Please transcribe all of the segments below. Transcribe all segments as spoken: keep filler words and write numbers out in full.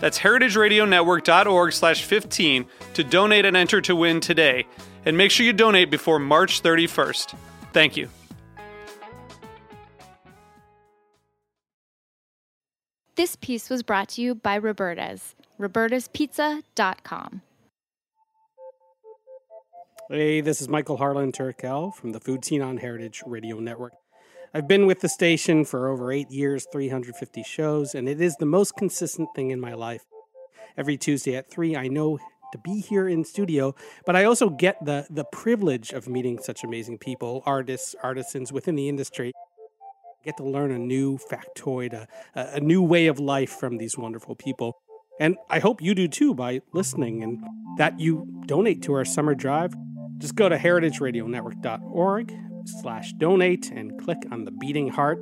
That's heritage radio network dot org slash fifteen to donate and enter to win today. And make sure you donate before March thirty-first. Thank you. This piece was brought to you by Roberta's, robertas pizza dot com. Hey, this is Michael Harlan Turkel from the Food Scene on Heritage Radio Network. I've been with the station for over eight years, three hundred fifty shows, and it is the most consistent thing in my life. Every Tuesday at three, I know to be here in studio, but I also get the, the privilege of meeting such amazing people, artists, artisans within the industry. I get to learn a new factoid, a, a new way of life from these wonderful people. And I hope you do too by listening and that you donate to our summer drive. Just go to heritage radio network dot org. slash donate and click on the beating heart.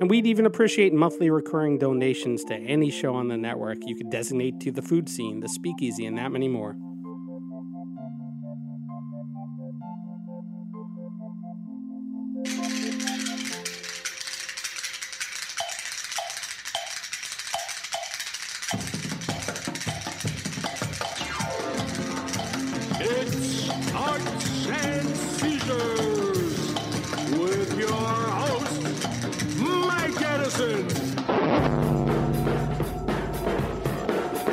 And we'd even appreciate monthly recurring donations to any show on the network you could designate to the Food Scene, the Speakeasy, and that many more. It's Arts and Seizures with your host, Mike Edison.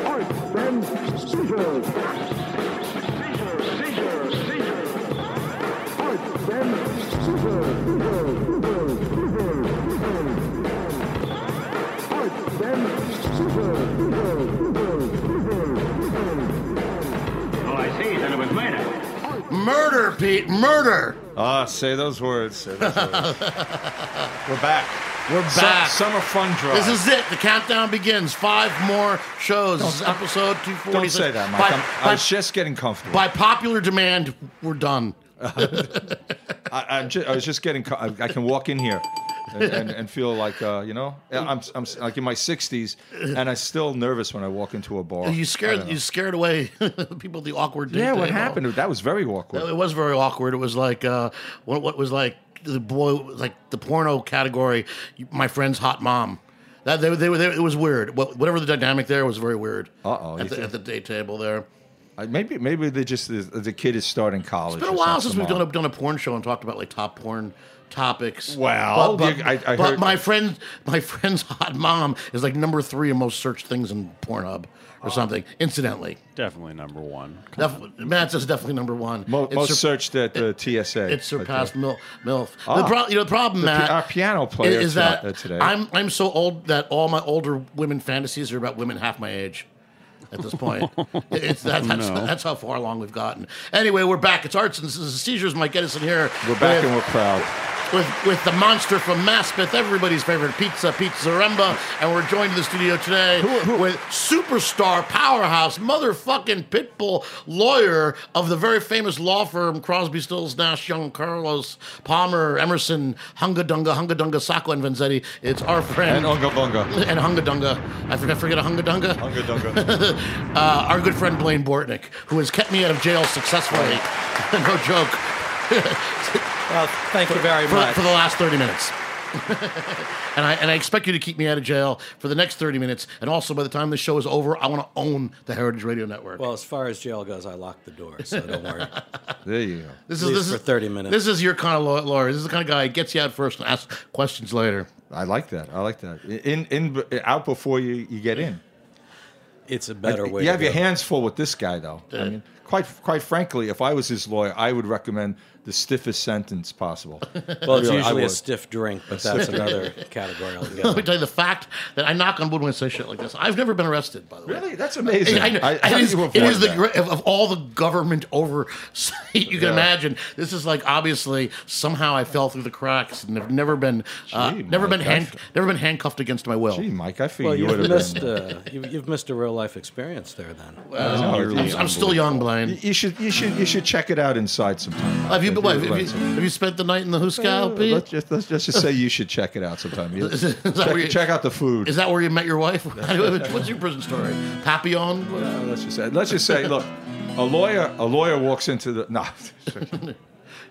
Arts and Seizures. Seizures, seizures, seizures. Arts and Seizures, seizures, seizures, seizures. Arts and Seizures, seizures, seizures, seizures. Oh, I see. Then it was murder. Murder, Pete, murder. Ah, say those words. Say those words. We're back. We're back. Summer fun drive. This is it. The countdown begins. Five more shows. This is episode two forty-six. Don't say that, Mike. By, I'm, by, I was just getting comfortable. By popular demand, we're done. I, I'm just, I was just getting. I, I can walk in here and, and, and feel like uh, you know, I'm, I'm like in my sixties, and I'm still nervous when I walk into a bar. You scared you scared away people. The awkward. Yeah, what happened? All. That was very awkward. It was very awkward. It was like uh, what, what was like the boy, like the porno category. My friend's hot mom. That they, they were. They, it was weird. Whatever the dynamic there was very weird. Uh oh. At, at the day table there. Maybe maybe they just the, the kid is starting college. It's been a while since we've done a, done a porn show and talked about like top porn topics. Well, but, but, I, I but heard my friend my friend's hot mom is like number three in most searched things in Pornhub or oh, something. Incidentally, definitely number one. Def- Matt says definitely number one. Mo- most sur- searched at the it, T S A. It surpassed like MILF. Ah, the pro- you know the problem, the, Matt, our piano player is, is that t- today. I'm I'm so old that all my older women fantasies are about women half my age. At this point, it's that, that's, no. that's how far along we've gotten. Anyway, we're back. It's Arts and Seizures. Mike Edison here. We're back with, and we're proud. With with the monster from Maspeth, everybody's favorite pizza, Pizza Remba, and we're joined in the studio today who, who, with superstar, powerhouse, motherfucking pitbull lawyer of the very famous law firm Crosby, Stills, Nash, Young, Carlos, Palmer, Emerson, Hunga Dunga, Hunga Dunga, Sacco and Vanzetti. It's our friend. And Hunga Bunga. And Hunga Dunga. I forget, forget a Hunga Dunga. Hunga Dunga. Uh, our good friend Blaine Bortnick, who has kept me out of jail successfully, no joke. Well, thank for, you very for, much for the last thirty minutes, and I and I expect you to keep me out of jail for the next thirty minutes, and also by the time the show is over, I want to own the Heritage Radio Network. Well, as far as jail goes, I locked the door, so don't worry. There you go. This is this is for thirty minutes. This is your kind of lawyer. This is the kind of guy who gets you out first and asks questions later. I like that. I like that. In in out before you, you get in. It's a better I, way. You to have go. Your hands full with this guy, though. Yeah. I mean, quite quite frankly, if I was his lawyer, I would recommend the stiffest sentence possible. Well, it's really, usually a stiff drink, but that's another category altogether. Let me tell you the fact that I knock on wood when I say shit like this. I've never been arrested, by the way. Really? That's amazing. I, I, I, it is, it is the, of all the government oversight you can yeah. imagine, this is like, obviously, somehow I fell through the cracks and have never been uh, Gee, never Mike, been hand, never been handcuffed against my will. Gee, Mike, I feel well, you would have missed, been. Uh, you've, you've missed a real-life experience there, then. Well, no, really I'm, I'm still young, Blaine. You should, you, should, you should check it out inside sometime. Have you, what, have, you, have you spent the night in the Huskow, Pete? Let's just, let's just say you should check it out sometime. is, is check, you, check out the food. Is that where you met your wife? What's your prison story? Papillon? No, let's just say. Let's just say. Look, a lawyer. A lawyer walks into the. No.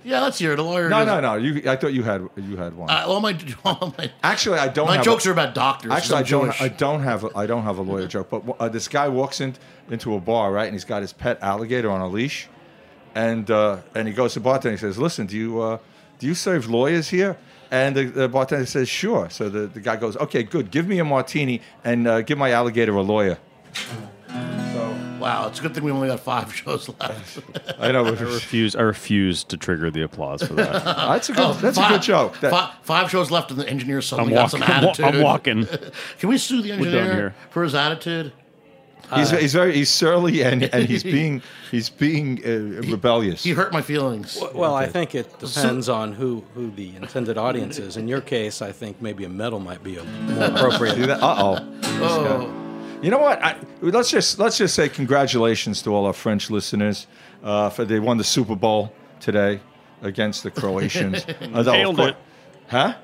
Yeah, let's hear it. A lawyer. No, no, no. You, I thought you had you had one. Uh, all, my, all my. Actually, I don't. My have jokes a, are about doctors. Actually, I don't. Jewish. I don't have. A, I don't have a lawyer joke. But uh, this guy walks in into a bar, right, and he's got his pet alligator on a leash. And uh, and he goes to the bartender and he says, listen, do you uh, do you serve lawyers here? And the, the bartender says, sure. So the, the guy goes, okay, good. Give me a martini and uh, give my alligator a lawyer. So, wow, it's a good thing we only got five shows left. I know. I refuse I refuse to trigger the applause for that. That's a good, oh, that's five, a good joke. That, five, five shows left and the engineer suddenly got some attitude. I'm walking. Can we sue the engineer for his attitude? He's, uh, he's very he's surly and, and he's being he's being uh, rebellious. He, he hurt my feelings. Well, well I think it depends so, on who, who the intended audience is. In your case, I think maybe a medal might be a more appropriate. Uh oh. Oh. You know what? I, let's just let's just say congratulations to all our French listeners. Uh, for they won the Super Bowl today against the Croatians. Nailed it. Huh?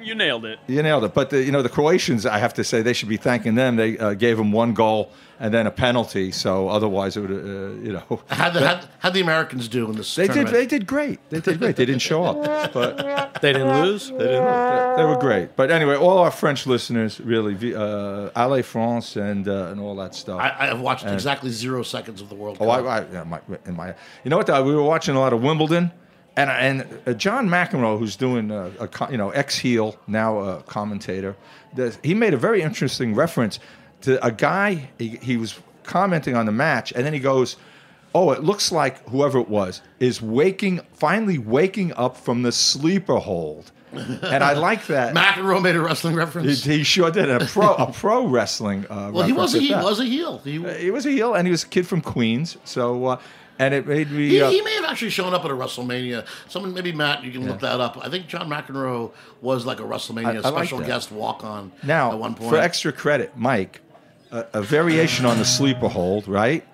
You nailed it. You nailed it. But, the, you know, the Croatians, I have to say, they should be thanking them. They uh, gave them one goal and then a penalty. So otherwise it would, uh, you know. How'd the, how'd, how'd the Americans do in this they tournament? Did, they did great. They did great. They didn't show up. But they didn't lose? They didn't lose. They, they were great. But anyway, all our French listeners, really, uh, Allez France and uh, and all that stuff. I, I have watched and, exactly zero seconds of the World Cup. Oh, I, I, yeah, my, in my, you know what? We were watching a lot of Wimbledon. And, and John McEnroe, who's doing a, a, you know, ex-heel, now a commentator, he made a very interesting reference to a guy. He, he was commenting on the match, and then he goes, "Oh, it looks like whoever it was is waking, finally waking up from the sleeper hold." And I like that. McEnroe made a wrestling reference. He, he sure did. A pro, a pro wrestling. Uh, well, he was a he was a heel. He, uh, he was a heel, and he was a kid from Queens, so. Uh, And it made me. He, uh, he may have actually shown up at a WrestleMania. Someone, maybe Matt, you can yeah. look that up. I think John McEnroe was like a WrestleMania I, I special like guest walk-on. Now, at one point. For extra credit, Mike, a, a variation on the sleeper hold, right?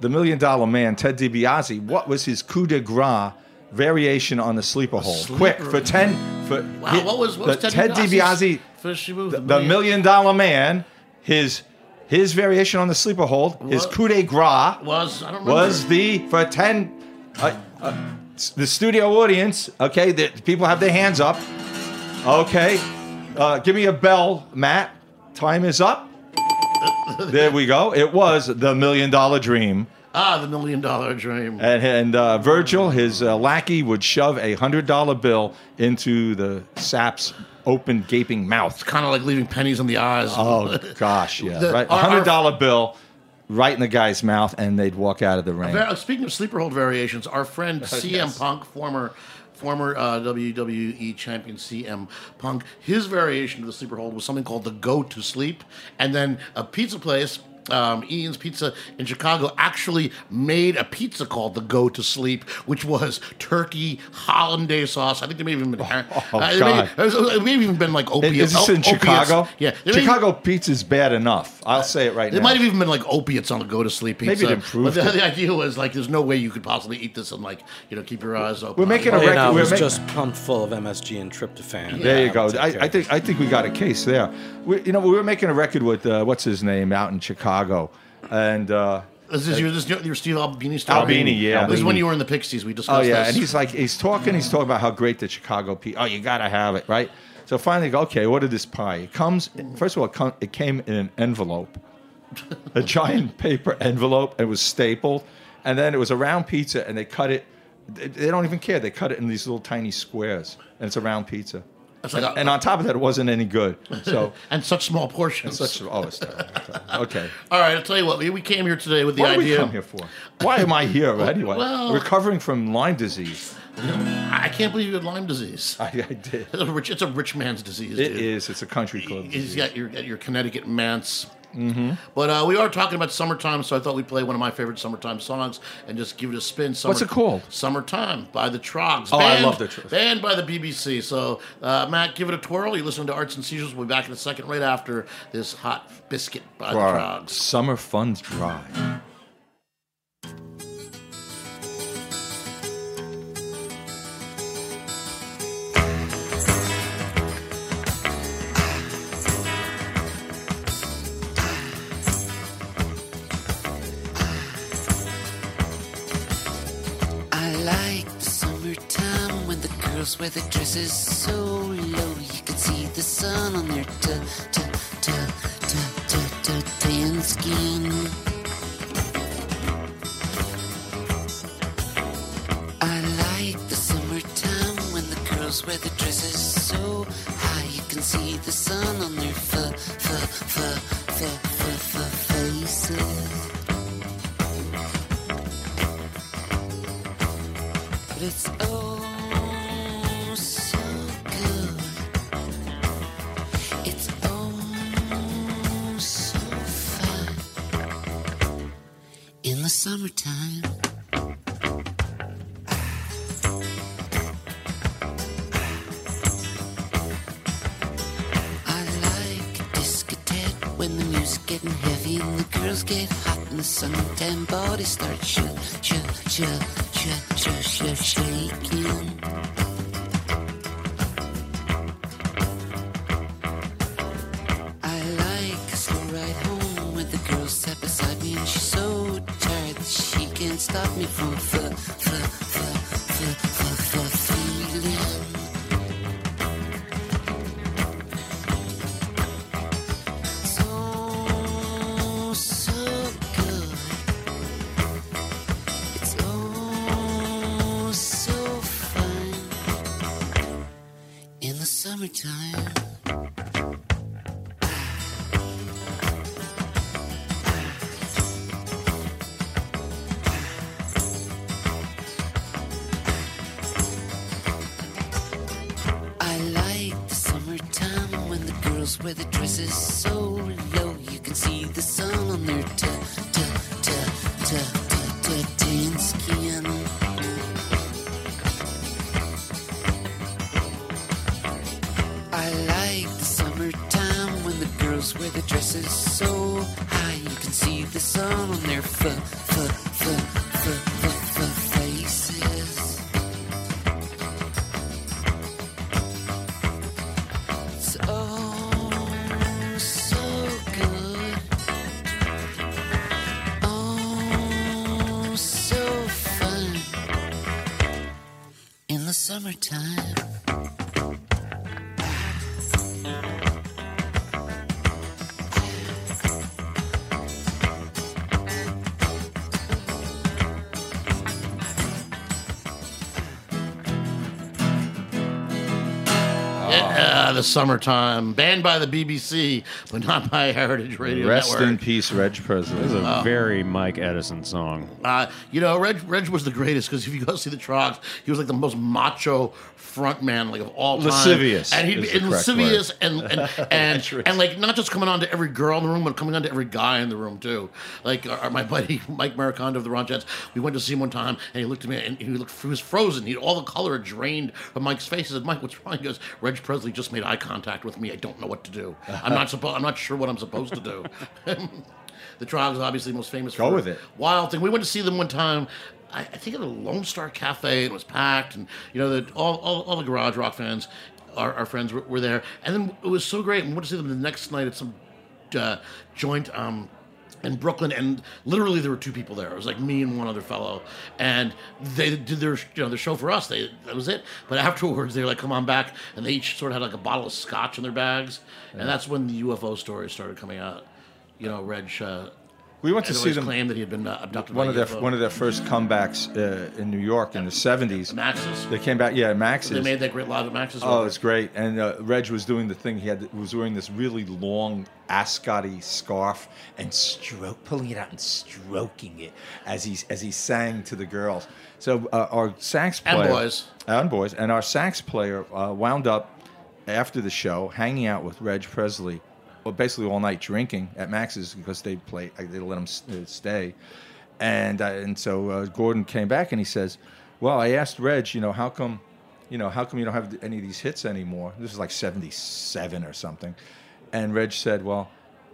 The Million Dollar Man, Ted DiBiase. What was his coup de grace variation on the sleeper hold? Sleeper. Quick for ten. For wow, his, what was, what was Ted, Ted DiBiase? DiBiase the, the Million Dollar Man. His. His variation on the sleeper hold, what? His coup de grace, was, I don't remember. Was the, for ten, uh, uh, the studio audience, okay, the people have their hands up. Okay, uh, give me a bell, Matt. Time is up. There we go. It was the Million Dollar Dream. Ah, the Million Dollar Dream. And, and uh, Virgil, his uh, lackey, would shove a one hundred dollar bill into the sap's open, gaping mouth. It's kind of like leaving pennies in the eyes. Oh, gosh, yeah. The, right. one hundred dollar our, bill right in the guy's mouth, and they'd walk out of the ring. Speaking of sleeper hold variations, our friend C M yes. Punk, former... Former uh, W W E champion C M Punk, his variation of the sleeper hold was something called the Go to Sleep. And then a pizza place, um, Ian's Pizza in Chicago, actually made a pizza called the Go to Sleep, which was turkey, hollandaise sauce. I think there may have even been. Oh, oh uh, God. It may, it was, it may have even been like opiates. Is this in o- Chicago? Yeah. Chicago pizza is bad enough. I'll say it right it now. It might have even been like opiates on the Go to Sleep pizza. Maybe it improved. But the, the idea was like, there's no way you could possibly eat this and like, you know, keep your eyes open. We're making a record. No, it was making... just pumped full of M S G and tryptophan. Yeah, there you go. I, I think I think we got a case there. We, you know, we were making a record with uh, what's his name out in Chicago, and uh, this is your, this is your Steve Albini story. Albini, yeah. Albini. This is when you were in the Pixies. We discussed. Oh yeah, this. And he's like, he's talking, he's talking about how great the Chicago pie. Oh, you gotta have it, right? So finally, go, okay, what is this pie? It comes. First of all, it, come, it came in an envelope, a giant paper envelope. It was stapled, and then it was a round pizza, and they cut it. They don't even care. They cut it in these little tiny squares, and it's a round pizza. It's like, and, uh, and on top of that, it wasn't any good. So and such small portions. And such oh, it's terrible. Okay. All right. I'll tell you what. We, we came here today with the what idea. What did we come here for? Why am I here anyway? Well, recovering from Lyme disease. I can't believe you had Lyme disease. I, I did. It's a, rich, it's a rich man's disease. It dude. is. It's a country club. He's got your your Connecticut manse. Mm-hmm. But uh, we are talking about summertime, so I thought we'd play one of my favorite summertime songs and just give it a spin. Summer, What's it called? Summertime by the Troggs. Oh, banned, I love the Troggs. Banned by the B B C. So, uh, Matt, give it a twirl. You're listening to Arts and Seizures. We'll be back in a second right after this hot biscuit by For the Troggs. Summer Fun's Drive. Where the dress is so low, you can see the sun on their t t t t t t tan skin. I like the summertime when the girls wear the dresses so high, you can see the sun on their f f f f f f faces. But it's oh. Summertime. I like discotheque when the music getting heavy and the girls get hot and the suntan body starts shake, shake, shake, shake, shake, shake, shaking. I like a slow ride home where the girl sat beside me and she's so she can't stop me from f- f- f- f- f- f- feeling so, so good. It's oh, so fine in the summertime. Where the dress is so low, you can see the sun on their t t t t t tan skin. I like the summertime when the girls wear the dresses so high, you can see the sun on their f f f f f faces. Summertime. Yeah, the summertime. Banned by the B B C, but not by Heritage Radio Rest Network. Rest in peace, Reg Presley. This is a oh. very Mike Edison song. Uh, you know, Reg Reg was the greatest, because if you go see the Troggs, he was like the most macho front man like of all time. Lascivious. And he'd be and lascivious and and and, and and like not just coming on to every girl in the room, but coming on to every guy in the room too. Like our, my buddy Mike Maraconda of the Ronjets, we went to see him one time and he looked at me and he looked he was frozen. He had all the color drained from Mike's face. He said, "Mike, what's wrong?" He goes, "Reg Presley just made eye contact with me. I don't know what to do. I'm not supposed. I'm not sure what I'm supposed to do." The Troggs, obviously, most famous. Go for with it. Wild thing. We went to see them one time. I, I think at the Lone Star Cafe. It was packed, and you know, the, all, all all the garage rock fans, our, our friends, were, were there. And then it was so great. And we went to see them the next night at some uh, joint. Um, in Brooklyn, and literally there were two people there. It was like me and one other fellow, and they did their, you know, their show for us. They that was it. But afterwards, they were like, "Come on back," and they each sort of had like a bottle of scotch in their bags, yeah. And that's when the U F O stories started coming out. You know, Reg. Uh, We went to see them. Claimed that he had been abducted. One by of their one of their first comebacks uh, in New York in the seventies. The Max's. They came back. Yeah, Max's. They made that great live at Max's. Oh, it's great. And uh, Reg was doing the thing. He had was wearing this really long Ascot-y scarf and stroke, pulling it out and stroking it as he as he sang to the girls. So uh, our sax player and boys and boys and our sax player uh, wound up after the show hanging out with Reg Presley. Well, basically all night drinking at Max's because they play. They let him stay, and uh, and so uh, Gordon came back and he says, "Well, I asked Reg, you know, how come, you know, how come you don't have any of these hits anymore? This is like seventy-seven or something." And Reg said, "Well,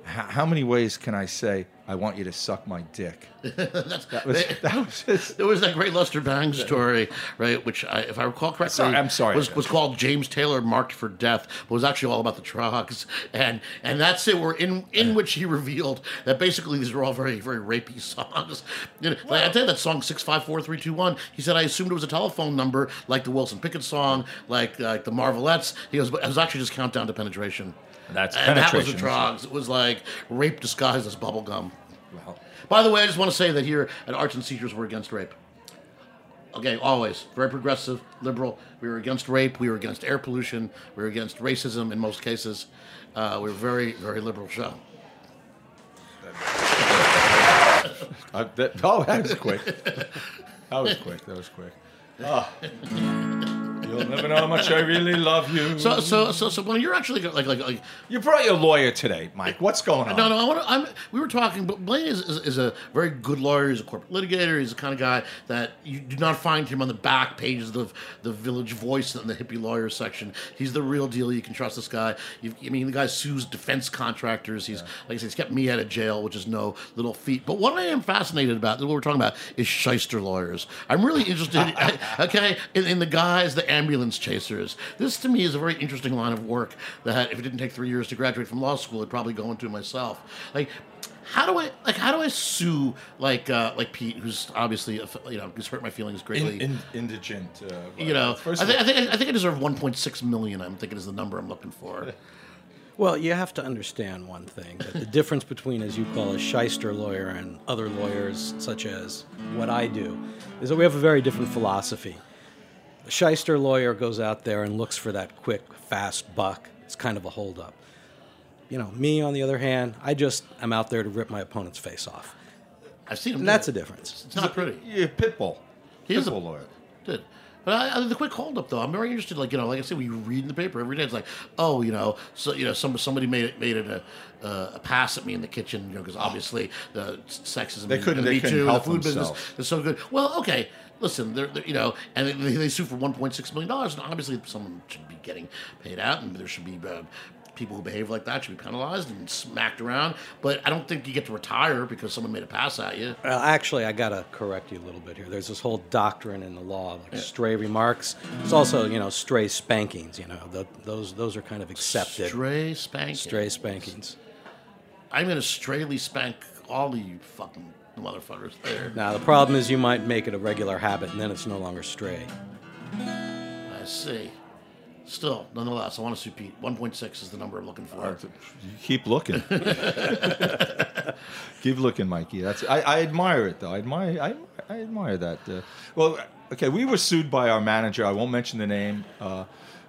h- how many ways can I say I want you to suck my dick?" That's, that was they, that was his... There was that great Lester Bangs story, right? Which, I, if I recall correctly, sorry, I'm sorry, was, was called James Taylor Marked for Death, but was actually all about the Troggs, and and that's it. Where in in which he revealed that basically these were all very very rapey songs. You know, wow. Like I tell you that song six five four three two one. He said I assumed it was a telephone number, like the Wilson Pickett song, like like the Marvelettes. He goes, it was actually just Countdown to Penetration. That's and that was the Troggs. It was like rape disguised as bubblegum. Well, by the way, I just want to say that here at Arts and Seizures, we're against rape. Okay, always. Very progressive, liberal. We were against rape. We were against air pollution. We were against racism in most cases. Uh, we were very, very liberal show. I bet, oh, that was quick. That was quick. That was quick. Oh. You'll never know how much I really love you. So, so, so, so when you're actually like, like, like, you brought your lawyer today, Mike. What's going on? No, no, I want to. I'm. We were talking, but Blaine is, is is a very good lawyer. He's a corporate litigator. He's the kind of guy that you do not find him on the back pages of the Village Voice and the hippie lawyer section. He's the real deal. You can trust this guy. You've, I mean, the guy sues defense contractors. He's yeah. like I said, he's kept me out of jail, which is no little feat. But what I am fascinated about, what we're talking about, is shyster lawyers. I'm really interested, in, okay, in, in the guys that. Ambulance chasers. This, to me, is a very interesting line of work that if it didn't take three years to graduate from law school, I'd probably go into myself. Like, how do I like how do I sue like uh, like Pete, who's obviously a, you know who's hurt my feelings greatly. In, in, indigent. Uh, you know, first I, think, I think I think I deserve one point six million. I'm thinking is the number I'm looking for. Well, you have to understand one thing, that the difference between, as you call, a shyster lawyer and other lawyers such as what I do, is that we have a very different philosophy. A shyster lawyer goes out there and looks for that quick, fast buck. It's kind of a holdup. You know, me, on the other hand, I just am out there to rip my opponent's face off. I've seen him. And that's it. A difference. It's not pretty. Yeah, pit bull. He pit is bull a lawyer. Dude. But I, I, the quick holdup, though, I'm very interested. Like you know, like I said, we read in the paper every day. It's like, oh, you know, so you know, some somebody made it, made it a, uh, a pass at me in the kitchen, you know, because obviously the sexism they couldn't, and Me they Too, and the food themselves. Business is so good. Well, okay, listen, they're, they're you know, and they, they sue for one point six million dollars, and obviously someone should be getting paid out, and there should be. Uh, People who behave like that should be penalized and smacked around. But I don't think you get to retire because someone made a pass at you. Well, actually, I got to correct you a little bit here. There's this whole doctrine in the law, like yeah. stray remarks. It's also, you know, stray spankings. You know, the, those those are kind of accepted. Stray spankings. Stray spankings. I'm going to strayly spank all of you fucking motherfuckers there. Now, the problem is you might make it a regular habit, and then it's no longer stray. I see. Still, nonetheless, I want to sue Pete. one point six is the number I'm looking for. Uh, you keep looking. Keep looking, Mikey. That's I, I admire it, though. I admire I, I admire that. Uh, well, okay, we were sued by our manager. I won't mention the name, uh,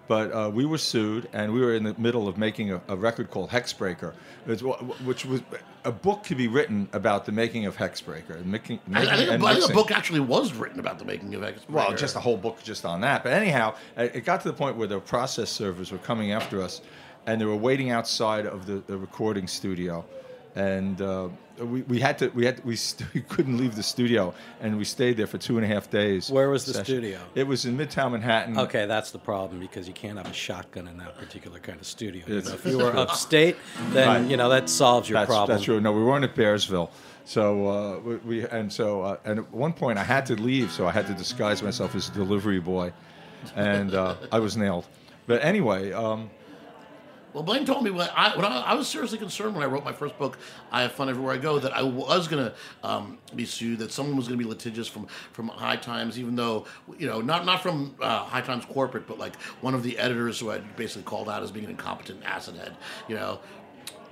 but uh, we were sued, and we were in the middle of making a, a record called Hexbreaker, which, which was a book to be written about the making of Hexbreaker. Making, making, I, I, think and a, I think a book actually was written about the making of Hexbreaker. Well, just a whole book just on that. But anyhow, it got to the point where the process servers were coming after us, and they were waiting outside of the, the recording studio, and uh, we, we had to we had to, we, st- we couldn't leave the studio, and we stayed there for two and a half days. Where was the session. Studio? It was in Midtown Manhattan. Okay, that's the problem because you can't have a shotgun in that particular kind of studio. You know, if you were upstate, then right. you know that solves your that's, problem. That's true. No, we weren't at Bearsville, so uh, we, we and so uh, and at one point I had to leave, so I had to disguise myself as a delivery boy, and uh, I was nailed. But anyway. Um, Well, Blaine told me when I, when I, I was seriously concerned when I wrote my first book, I Have Fun Everywhere I Go, that I was going to um, be sued, that someone was going to be litigious from, from High Times, even though, you know, not, not from uh, High Times corporate, but like one of the editors who I basically called out as being an incompetent acid head, you know.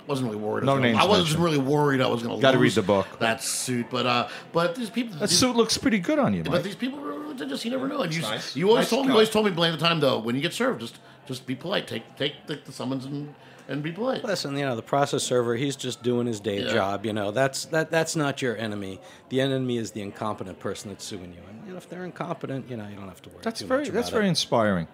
wasn't really worried. No names mentioned. I wasn't really worried I was going to lose. Got to read the book. That suit, but uh, but these people. That these, suit looks pretty good on you, Mike. But these people, just you never know. And you, nice. you always nice told me, always told me, Blaine, the time though, when you get served, just just be polite. Take take the, the summons and. And be polite. Listen, you know, the process server, he's just doing his day yeah. job. You know, that's that that's not your enemy. The enemy is the incompetent person that's suing you. And you know, if they're incompetent, you know, you don't have to worry. That's too very much about that's it. very inspiring.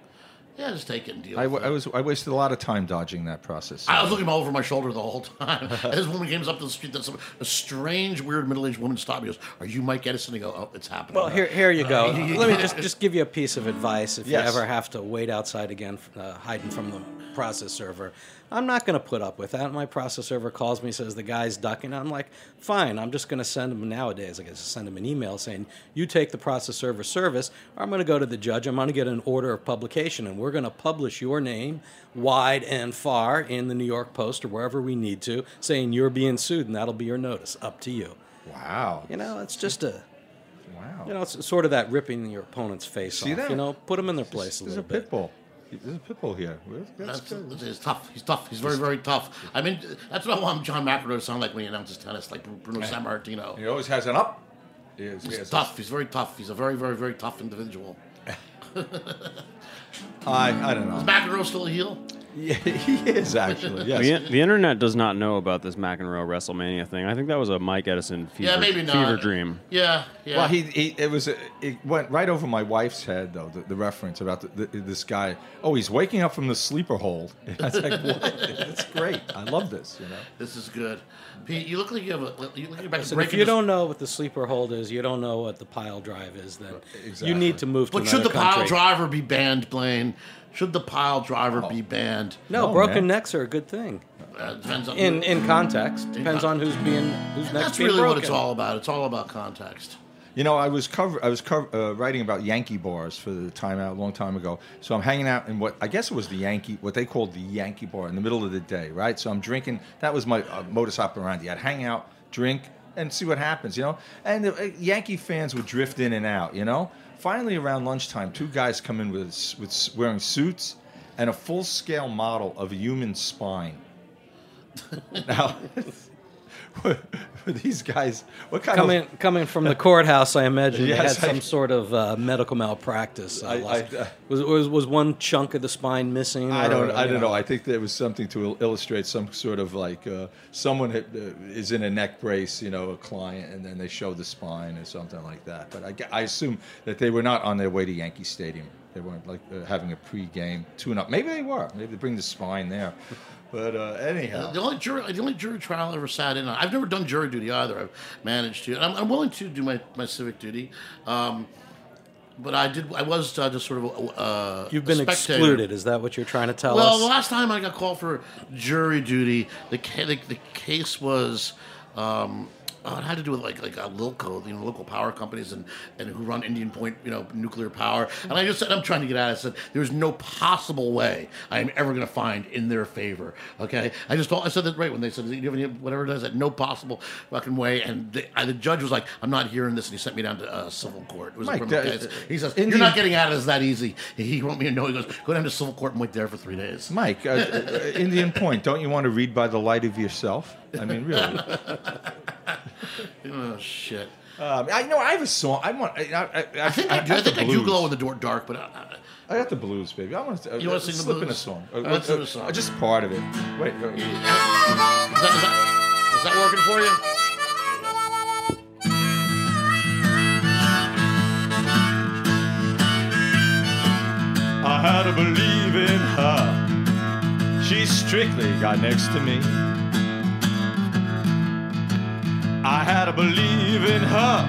Yeah, just take it and deal. I, with I, it. I was I wasted a lot of time dodging that process. I was looking over my shoulder the whole time. This woman comes up to the street. That's a strange, weird middle-aged woman stopped me. Goes, "Are you Mike Edison?" I go, "Oh, it's happening." Well, here here you go. Let me just just give you a piece of advice. If yes. you ever have to wait outside again, uh, hiding from the process server. I'm not going to put up with that. My process server calls me, says the guy's ducking. I'm like, fine, I'm just going to send him nowadays. I guess send him an email saying, you take the process server service, or I'm going to go to the judge. I'm going to get an order of publication, and we're going to publish your name wide and far in the New York Post or wherever we need to, saying you're being sued, and that'll be your notice. Up to you. Wow. You know, it's just a... Wow. You know, it's sort of that ripping your opponent's face See off. That? You know, put them in their place a little bit. There's a pit bull. There's a pit bull here. That's that's, he's tough. He's tough. He's very, very tough. I mean, that's what I want John McEnroe to sound like when he announces tennis, like Bruno yeah. Sammartino. He always has an up. He is, he's he tough. Us. He's very tough. He's a very, very, very tough individual. I I don't know. Is McEnroe still a heel? Yeah, he is, actually. Yes. The, the internet does not know about this McEnroe WrestleMania thing. I think that was a Mike Edison fever, yeah, maybe not. fever dream. Yeah, yeah. Well, he, he it was it went right over my wife's head, though, the, the reference about the, the, this guy. Oh, he's waking up from the sleeper hold. I was like, what? That's great. I love this, you know. This is good. Pete, you look like you have a... You look like you're so if you don't know what the sleeper hold is, you don't know what the pile drive is, then exactly. you need to move to but another But should the country. Pile driver be banned, Blaine? Should the pile driver oh. be banned? No, no broken man. necks are a good thing. Uh, depends on in who, in context. Depends on who's being who's next. That's being really broken. What it's all about. It's all about context. You know, I was cover I was cover, uh, writing about Yankee bars for the Time Out a long time ago. So I'm hanging out in what I guess it was the Yankee, what they called the Yankee bar in the middle of the day, right? So I'm drinking. That was my uh, modus operandi. I'd hang out, drink, and see what happens. You know, and the uh, Yankee fans would drift in and out. You know. Finally, around lunchtime, two guys come in with, with wearing suits and a full-scale model of a human spine. Now, were, were these guys, what kind coming, of... Coming from the courthouse, I imagine, yes, they had some I, sort of uh, medical malpractice. Uh, I, I, uh, was, was was one chunk of the spine missing? I don't, or, I don't know. know. I think there was something to illustrate some sort of like, uh, someone had, uh, is in a neck brace, you know, a client, and then they show the spine or something like that. But I, I assume that they were not on their way to Yankee Stadium. They weren't like uh, having a pre-game tune-up. Maybe they were. Maybe they bring the spine there. But uh, anyhow, the only jury, the only jury trial I ever sat in on. I've never done jury duty either. I've managed to. And I'm, I'm willing to do my, my civic duty, um, but I did. I was uh, just sort of. Uh, You've been excluded. Is that what you're trying to tell well, us? Well, the last time I got called for jury duty, the ca- the, the case was. Um, Oh, it had to do with like like uh, Lilco, you know, local power companies and, and who run Indian Point, you know, nuclear power. And I just said, I'm trying to get out. I said, there's no possible way I am ever going to find in their favor. Okay, I just thought I said that right when they said, do you have any whatever it is? I said, no possible fucking way. And the, I, the judge was like, I'm not hearing this, and he sent me down to uh, civil court. It was Mike, a criminal uh, case. He says, Indian- you're not getting out of this that easy. He wrote me a note. He goes, go down to civil court and wait there for three days. Mike, uh, uh, Indian Point, don't you want to read by the light of yourself? I mean, really. Oh shit! Um, I know I have a song. I want. I, I, I, I think I, I do. I think I do glow in the door dark, but I, I, I got the blues, baby. I want to. You uh, want to sing the blues? In a song. I want to sing a song. Just part of it. Wait. Go, go. Is, that, is, that, is that working for you? I had to believe in her. She strictly got next to me. I had to believe in her.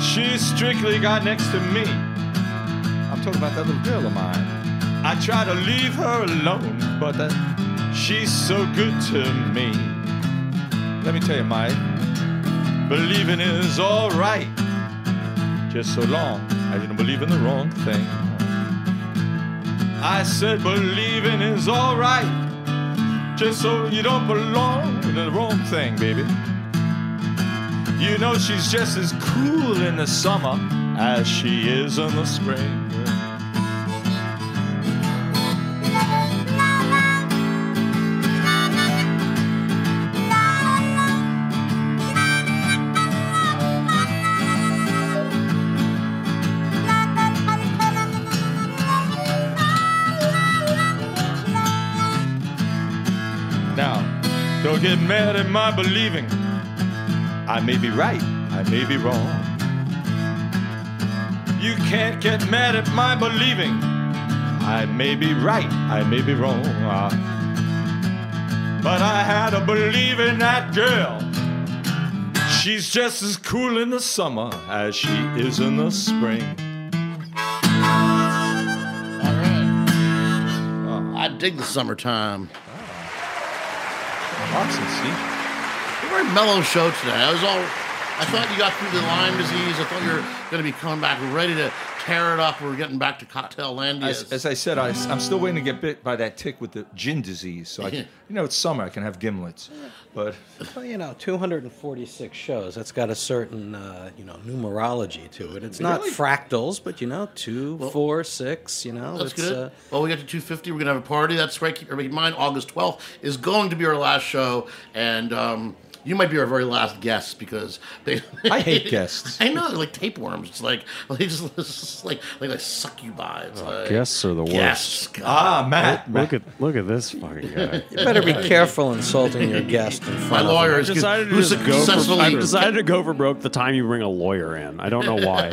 She strictly got next to me. I'm talking about that little girl of mine. I tried to leave her alone, but that she's so good to me. Let me tell you, Mike, believing is all right, just so long I didn't believe in the wrong thing. I said believing is all right, just so you don't belong in the wrong thing, baby. You know she's just as cool in the summer as she is in the spring. get mad at my believing. I may be right, I may be wrong. You can't get mad at my believing. I may be right, I may be wrong. uh, But I had to believe in that girl. She's just as cool in the summer as she is in the spring. I dig the summertime. Oh. Awesome, Steve. Very mellow show today. I was all, I thought you got through the Lyme disease. I thought you were going to be coming back ready to tear it up. We're getting back to Cocktaillandia. As, as I said, I, I'm still waiting to get bit by that tick with the gin disease. So, I, you know, it's summer. I can have gimlets. But well, you know, two hundred forty-six shows. That's got a certain, uh, you know, numerology to it. It's not really? Fractals, but, you know, two, well, four, six, you know. That's it's, good. Uh, well, we get to two fifty. We're going to have a party. That's right. Keep everybody in mind, August twelfth is going to be our last show. And um, you might be our very last guest because they... I hate guests. I know. They're like tapeworms. It's like, they just, just like, like, like succubi. It's oh, like, guests are the worst. Guests. God. Ah, Matt. Look, look at look at this fucking guy. You better be careful insulting your guest. My lawyer is decided to go for, I decided to go for broke the time you bring a lawyer in. I don't know why.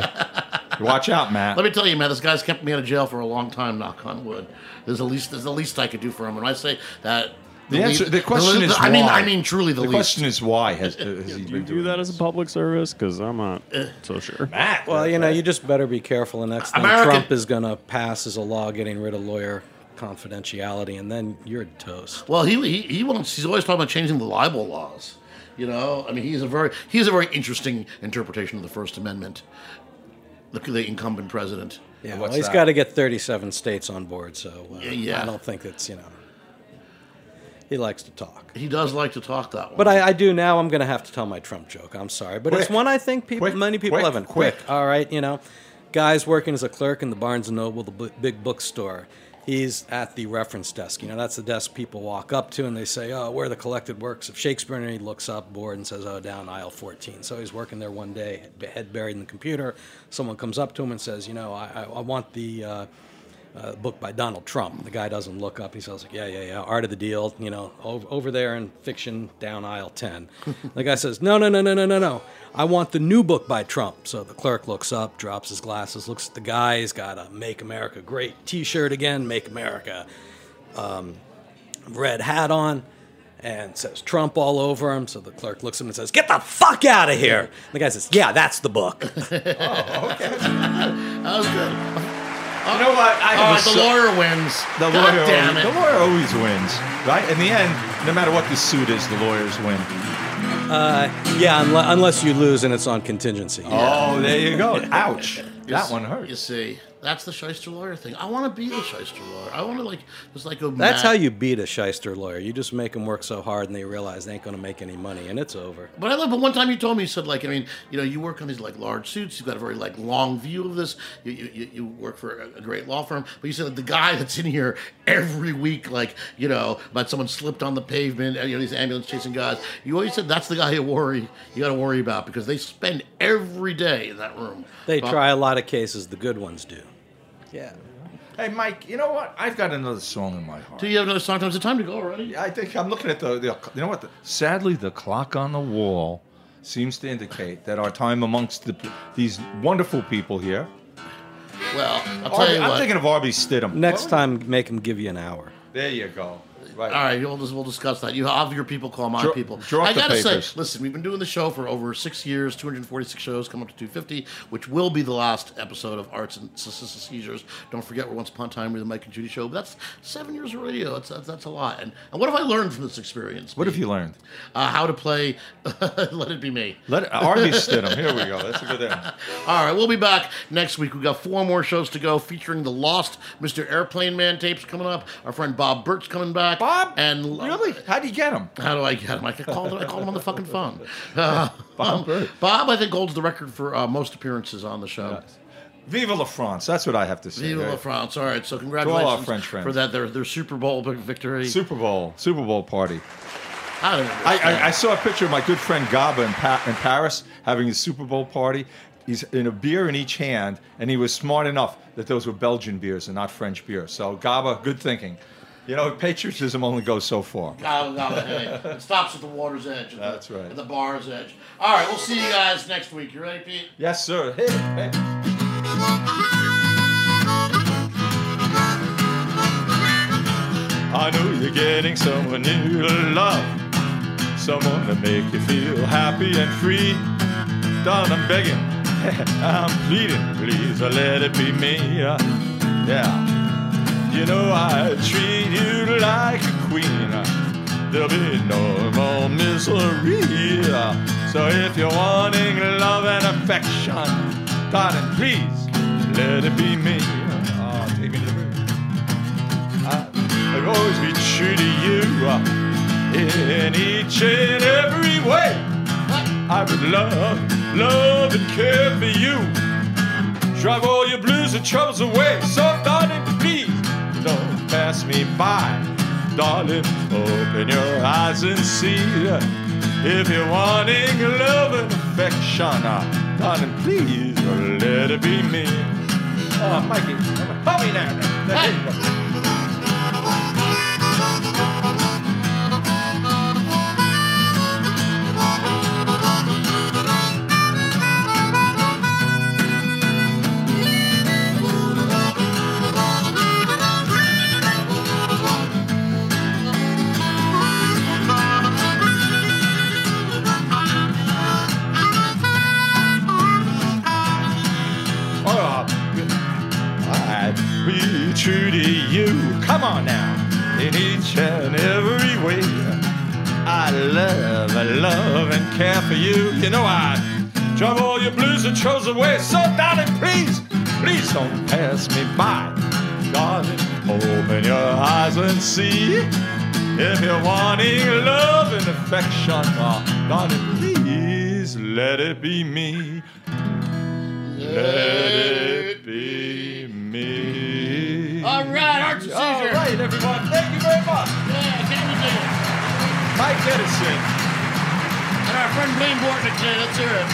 Watch out, Matt. Let me tell you, Matt, this guy's kept me out of jail for a long time, knock on wood. There's the least there's the least I could do for him. When I say that the, the answer least, the question the, is the, why. I mean I mean truly the, the least. The question is why has, has he do been you do that as a public service? Because I'm not so sure. Matt. Well, you know, you just better be careful, and that's the next thing Trump is gonna pass as a law getting rid of lawyer confidentiality, and then you're toast. Well, he he, he wants, he's always talking about changing the libel laws. You know, I mean, he's a very he's a very interesting interpretation of the First Amendment. The, the incumbent president. Yeah, well, he's got to get thirty-seven states on board. So uh, yeah, yeah. I don't think it's, you know. He likes to talk. He does like to talk that one. But I, I do now. I'm going to have to tell my Trump joke. I'm sorry, but quick. It's one I think people, quick. many people quick. haven't. Quick. quick, all right, you know, guy's working as a clerk in the Barnes and Noble, the b- big bookstore. He's at the reference desk. You know, that's the desk people walk up to and they say, oh, where are the collected works of Shakespeare? And he looks up, bored, and says, oh, down aisle fourteen. So he's working there one day, head buried in the computer. Someone comes up to him and says, you know, I, I, I want the uh, uh, book by Donald Trump. The guy doesn't look up. He says, yeah, yeah, yeah, Art of the Deal, you know, over, over there in fiction, down aisle ten. The guy says, no, no, no, no, no, no, no. I want the new book by Trump. So the clerk looks up, drops his glasses, looks at the guy. He's got a Make America Great T-shirt again, Make America um, red hat on, and says Trump all over him. So the clerk looks at him and says, get the fuck out of here. And the guy says, yeah, that's the book. Oh, okay. That was good. You know what? I oh, the lawyer wins. The God lawyer damn always, it. The lawyer always wins, right? In the end, no matter what the suit is, the lawyers win. Uh, yeah, unle- unless you lose and it's on contingency. Yeah. Oh, there you go. Ouch. That one hurt. You see, that's the shyster lawyer thing. I want to be the shyster lawyer. I want to, like, just like go That's mad. How you beat a shyster lawyer. You just make them work so hard and they realize they ain't going to make any money and it's over. But I love, but one time you told me, you said, like, I mean, you know, you work on these, like, large suits. You've got a very, like, long view of this. You you, you work for a great law firm. But you said that the guy that's in here every week, like, you know, about someone slipped on the pavement, you know, these ambulance chasing guys. You always said that's the guy you worry, you got to worry about because they spend every day in that room. They but, try a lot of cases, the good ones do. Yeah. Hey, Mike, you know what? I've got another song in my heart. Do you have another song? Is it time to go already? I think I'm looking at the... the you know what? The, sadly, the clock on the wall seems to indicate that our time amongst the, these wonderful people here... Well, I'll tell Arby, you what. I'm thinking of Arby Stidham. Next what? time, make him give you an hour. There you go. Right. All right, we'll, we'll discuss that. You have your people call my Dr- people. I gotta say, listen, we've been doing the show for over six years, two hundred forty-six shows, coming up to two hundred fifty, which will be the last episode of Arts and Seizures. Don't forget, we're Once Upon a Time with the Mike and Judy Show. But that's seven years of radio. That's that's, that's a lot. And, and what have I learned from this experience? What Pete? have you learned? Uh, how to play Let It Be Me. Let it, Arby Stidham. Here we go. That's a good end. All right, we'll be back next week. We've got four more shows to go, featuring the lost Mister Airplane Man tapes coming up. Our friend Bob Burt's coming back. Bob? And really? How'd you get him? How do I get him? I called him, I called him on the fucking phone. Uh, Bob, um, Bob, I think, holds the record for uh, most appearances on the show. Yes. Vive la France. That's what I have to say. Vive right? la France. All right, so congratulations to all our French friends for that, their, their Super Bowl victory. Super Bowl. Super Bowl party. I, don't I, I, I saw a picture of my good friend Gaba in, pa- in Paris having his Super Bowl party. He's in a beer in each hand, and he was smart enough that those were Belgian beers and not French beer. So, Gaba, good thinking. You know, patriotism only goes so far. No, no, hey, it stops at the water's edge. At That's the, right. At the bar's edge. All right, we'll see you guys next week. You ready, Pete? Yes, sir. Hey, hey. I know you're getting someone new to love, someone to make you feel happy and free. Darling, I'm begging, I'm pleading, please let it be me. Yeah, you know I treat you like a queen. There'll be no more misery. So if you're wanting love and affection, darling, please let it be me. Oh, take me to the room. I, I'll always be true to you in each and every way. I would love, love and care for you, drive all your blues and troubles away. So darling, please don't pass me by. Darling, open your eyes and see. If you're wanting love and affection, darling, please let it be me. Oh, Mikey, help me now. Hey. True to you, come on now, in each and every way. I love, I love and care for you. You know I drive all your blues and troubles away. So darling, please, please don't pass me by. Darling, open your eyes and see. If you're wanting love and affection, oh, darling, please let it be me. Let it be me. All right, Arts and Seizures. All right, everyone. Thank you very much. Yeah, can you do it? Mike Edison. And our friend Blaine Bortnick, today. Let's hear it.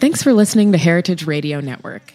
Thanks for listening to Heritage Radio Network,